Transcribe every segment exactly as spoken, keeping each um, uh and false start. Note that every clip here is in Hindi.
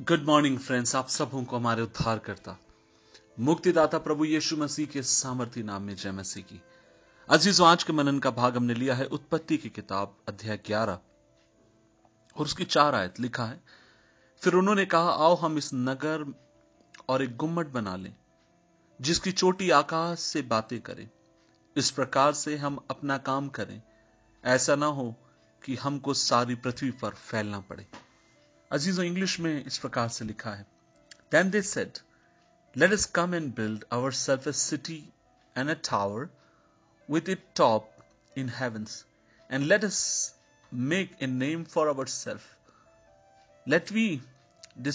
गुड मॉर्निंग फ्रेंड्स, आप सबों को हमारे उद्धारकर्ता मुक्तिदाता प्रभु यीशु मसीह के सामर्थी नाम में जय मसीह की। अजीजों, आज के मनन का भाग हमने लिया है उत्पत्ति की किताब अध्याय ग्यारह और उसकी चार आयत। लिखा है, फिर उन्होंने कहा, आओ हम इस नगर और एक गुम्मट बना लें जिसकी चोटी आकाश से बातें करें। इस प्रकार से हम अपना काम करें, ऐसा ना हो कि हमको सारी पृथ्वी पर फैलना पड़े। अजीजों, इंग्लिश में इस प्रकार से लिखा है, Then they said, Let us come and build ourselves a city and a tower with a top in heavens, and let us make a name for ourselves. Let we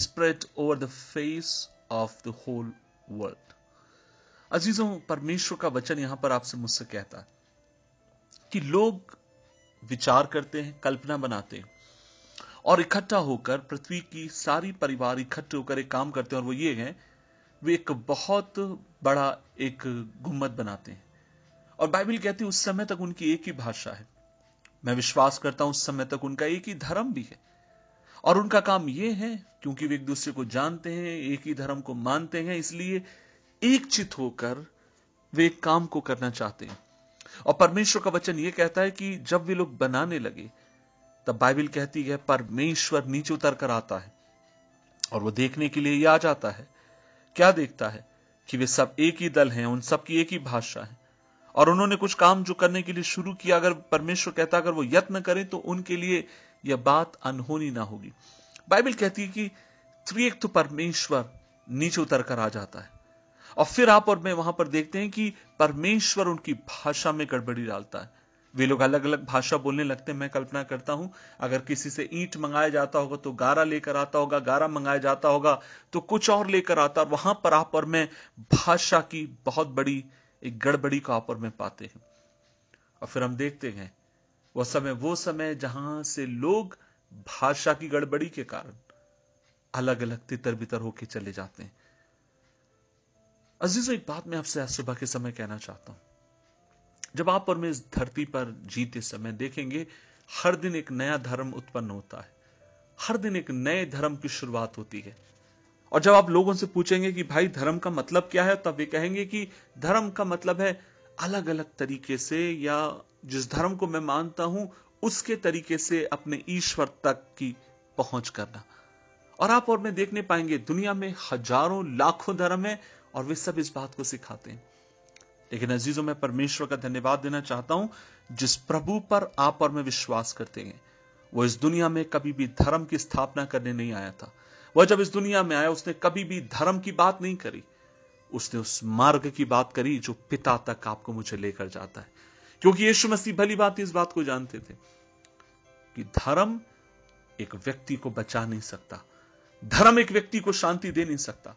spread over the face of the whole world. अजीजों, परमेश्वर का वचन यहां पर आपसे मुझसे कहता है कि लोग विचार करते हैं, कल्पना बनाते हैं और इकट्ठा होकर पृथ्वी की सारी परिवार इकट्ठे होकर एक काम करते हैं, और वो ये है, वे एक बहुत बड़ा एक गुम्मत बनाते हैं। और बाइबल कहती है उस समय तक उनकी एक ही भाषा है। मैं विश्वास करता हूं उस समय तक उनका एक ही धर्म भी है, और उनका काम ये है, क्योंकि वे एक दूसरे को जानते हैं, एक ही धर्म को मानते हैं, इसलिए एक चित होकर वे एक काम को करना चाहते हैं। और परमेश्वर का वचन ये कहता है कि जब वे लोग बनाने लगे, तब बाइबल कहती है परमेश्वर नीचे उतर कर आता है और वो देखने के लिए आ जाता है। क्या देखता है कि वे सब एक ही दल हैं, उन सब की एक ही भाषा है, और उन्होंने कुछ काम जो करने के लिए शुरू किया, अगर परमेश्वर कहता अगर वो यत्न करें तो उनके लिए यह बात अनहोनी ना होगी। बाइबल कहती है कि त्रिएक तो परमेश्वर नीचे उतर कर आ जाता है, और फिर आप और मैं वहां पर देखते हैं कि परमेश्वर उनकी भाषा में गड़बड़ी डालता है। वे लोग अलग अलग भाषा बोलने लगते हैं। मैं कल्पना करता हूं, अगर किसी से ईंट मंगाया जाता होगा तो गारा लेकर आता होगा, गारा मंगाया जाता होगा तो कुछ और लेकर आता, और वहां पर आप और मैं भाषा की बहुत बड़ी एक गड़बड़ी को आप और मैं पाते हैं। और फिर हम देखते हैं वह समय वो समय जहां से लोग भाषा की गड़बड़ी के कारण अलग अलग तितर बितर होकर चले जाते हैं। अजीजों, एक बात मैं आपसे आज सुबह के समय कहना चाहता हूं, जब आप और मैं इस धरती पर जीते समय देखेंगे, हर दिन एक नया धर्म उत्पन्न होता है, हर दिन एक नए धर्म की शुरुआत होती है। और जब आप लोगों से पूछेंगे कि भाई धर्म का मतलब क्या है, तब वे कहेंगे कि धर्म का मतलब है अलग अलग तरीके से, या जिस धर्म को मैं मानता हूं उसके तरीके से अपने ईश्वर तक की पहुंच करना। और आप और मैं देखने पाएंगे दुनिया में हजारों लाखों धर्म है, और वे सब इस बात को सिखाते हैं। लेकिन अजीजों, मैं परमेश्वर का धन्यवाद देना चाहता हूं, जिस प्रभु पर आप और मैं विश्वास करते हैं, वो इस दुनिया में कभी भी धर्म की स्थापना करने नहीं आया था। वह जब इस दुनिया में आया, उसने कभी भी धर्म की बात नहीं करी, उसने उस मार्ग की बात करी जो पिता तक आपको मुझे लेकर जाता है। क्योंकि यीशु मसीह भली बात इस बात को जानते थे कि धर्म एक व्यक्ति को बचा नहीं सकता, धर्म एक व्यक्ति को शांति दे नहीं सकता,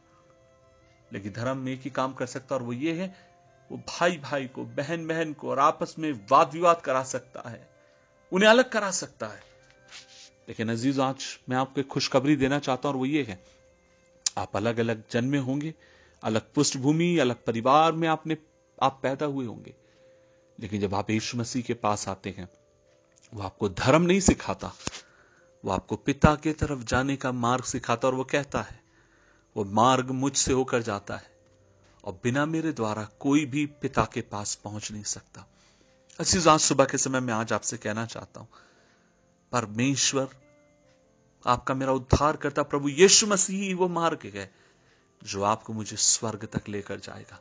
लेकिन धर्म एक ही काम कर सकता, और वो ये है, वो भाई भाई को, बहन बहन को और आपस में वाद विवाद करा सकता है, उन्हें अलग करा सकता है। लेकिन अजीज, आज मैं आपको एक खुशखबरी देना चाहता हूं, और वो ये है, आप अलग अलग जन्मे होंगे, अलग पृष्ठभूमि, अलग परिवार में आपने आप पैदा हुए होंगे, लेकिन जब आप यीशु मसीह के पास आते हैं, वो आपको धर्म नहीं सिखाता, वो आपको पिता के तरफ जाने का मार्ग सिखाता, और वो कहता है, वो मार्ग मुझसे होकर जाता है, और बिना मेरे द्वारा कोई भी पिता के पास पहुंच नहीं सकता। अजीजों, आज सुबह के समय में आज आपसे कहना चाहता हूं, परमेश्वर आपका मेरा उद्धार करता प्रभु यीशु मसीह ही वो मार्ग है जो आपको मुझे स्वर्ग तक लेकर जाएगा।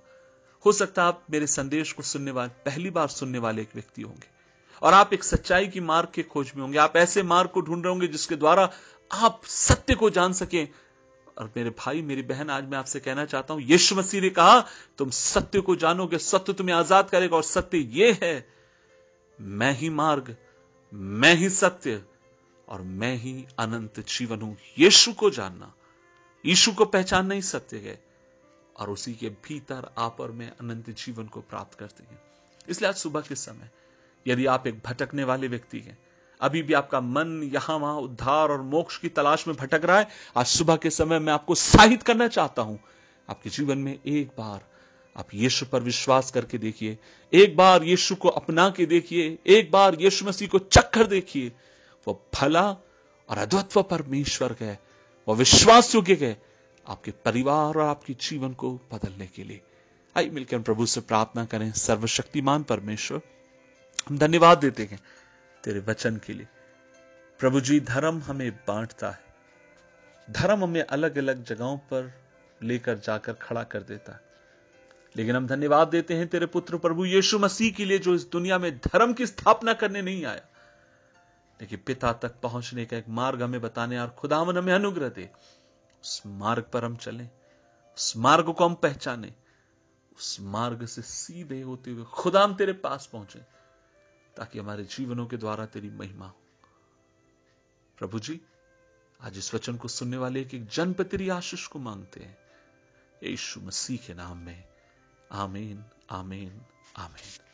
हो सकता है आप मेरे संदेश को सुनने वाले पहली बार सुनने वाले एक व्यक्ति होंगे, और आप एक सच्चाई की मार्ग के खोज में होंगे, आप ऐसे मार्ग को ढूंढ रहे होंगे जिसके द्वारा आप सत्य को जान सकें। और मेरे भाई, मेरी बहन, आज मैं आपसे कहना चाहता हूं, यीशु मसीह ने कहा, तुम सत्य को जानोगे, सत्य तुम्हें आजाद करेगा, और सत्य यह है, मैं ही मार्ग, मैं ही सत्य और मैं ही अनंत जीवन हूं। यीशु को जानना, यीशु को पहचानना ही सत्य है, और उसी के भीतर आप और मैं अनंत जीवन को प्राप्त करते हैं। इसलिए आज सुबह के समय, यदि आप एक भटकने वाले व्यक्ति हैं, अभी भी आपका मन यहां वहां उद्धार और मोक्ष की तलाश में भटक रहा है, आज सुबह के समय मैं आपको साहित करना चाहता हूं, आपके जीवन में एक बार आप यीशु पर विश्वास करके देखिए, एक बार यीशु को अपना के देखिए, एक बार यीशु मसीह को चक्कर देखिए। वो भला और अद्भुत परमेश्वर है, और विश्वास योग्य है आपके परिवार और आपके जीवन को बदलने के लिए। आइए मिलकर प्रभु से प्रार्थना करें। सर्वशक्तिमान परमेश्वर, हम धन्यवाद देते हैं तेरे वचन के लिए। प्रभु जी, धर्म हमें बांटता है, धर्म हमें अलग अलग जगहों पर लेकर जाकर खड़ा कर देता है, लेकिन हम धन्यवाद देते हैं तेरे पुत्र प्रभु यीशु मसीह के लिए, जो इस दुनिया में धर्म की स्थापना करने नहीं आया, लेकिन पिता तक पहुंचने का एक मार्ग हमें बताने और खुदावन हमें अनुग्रह दे, उस मार्ग पर हम चलें, उस मार्ग को हम पहचाने, उस मार्ग से सीधे होते हुए खुदा हम तेरे पास पहुंचे, ताकि हमारे जीवनों के द्वारा तेरी महिमा हो। प्रभु जी, आज इस वचन को सुनने वाले एक एक जन पर तेरी आशीष को मांगते हैं, यीशु मसीह के नाम में। आमीन, आमीन, आमीन।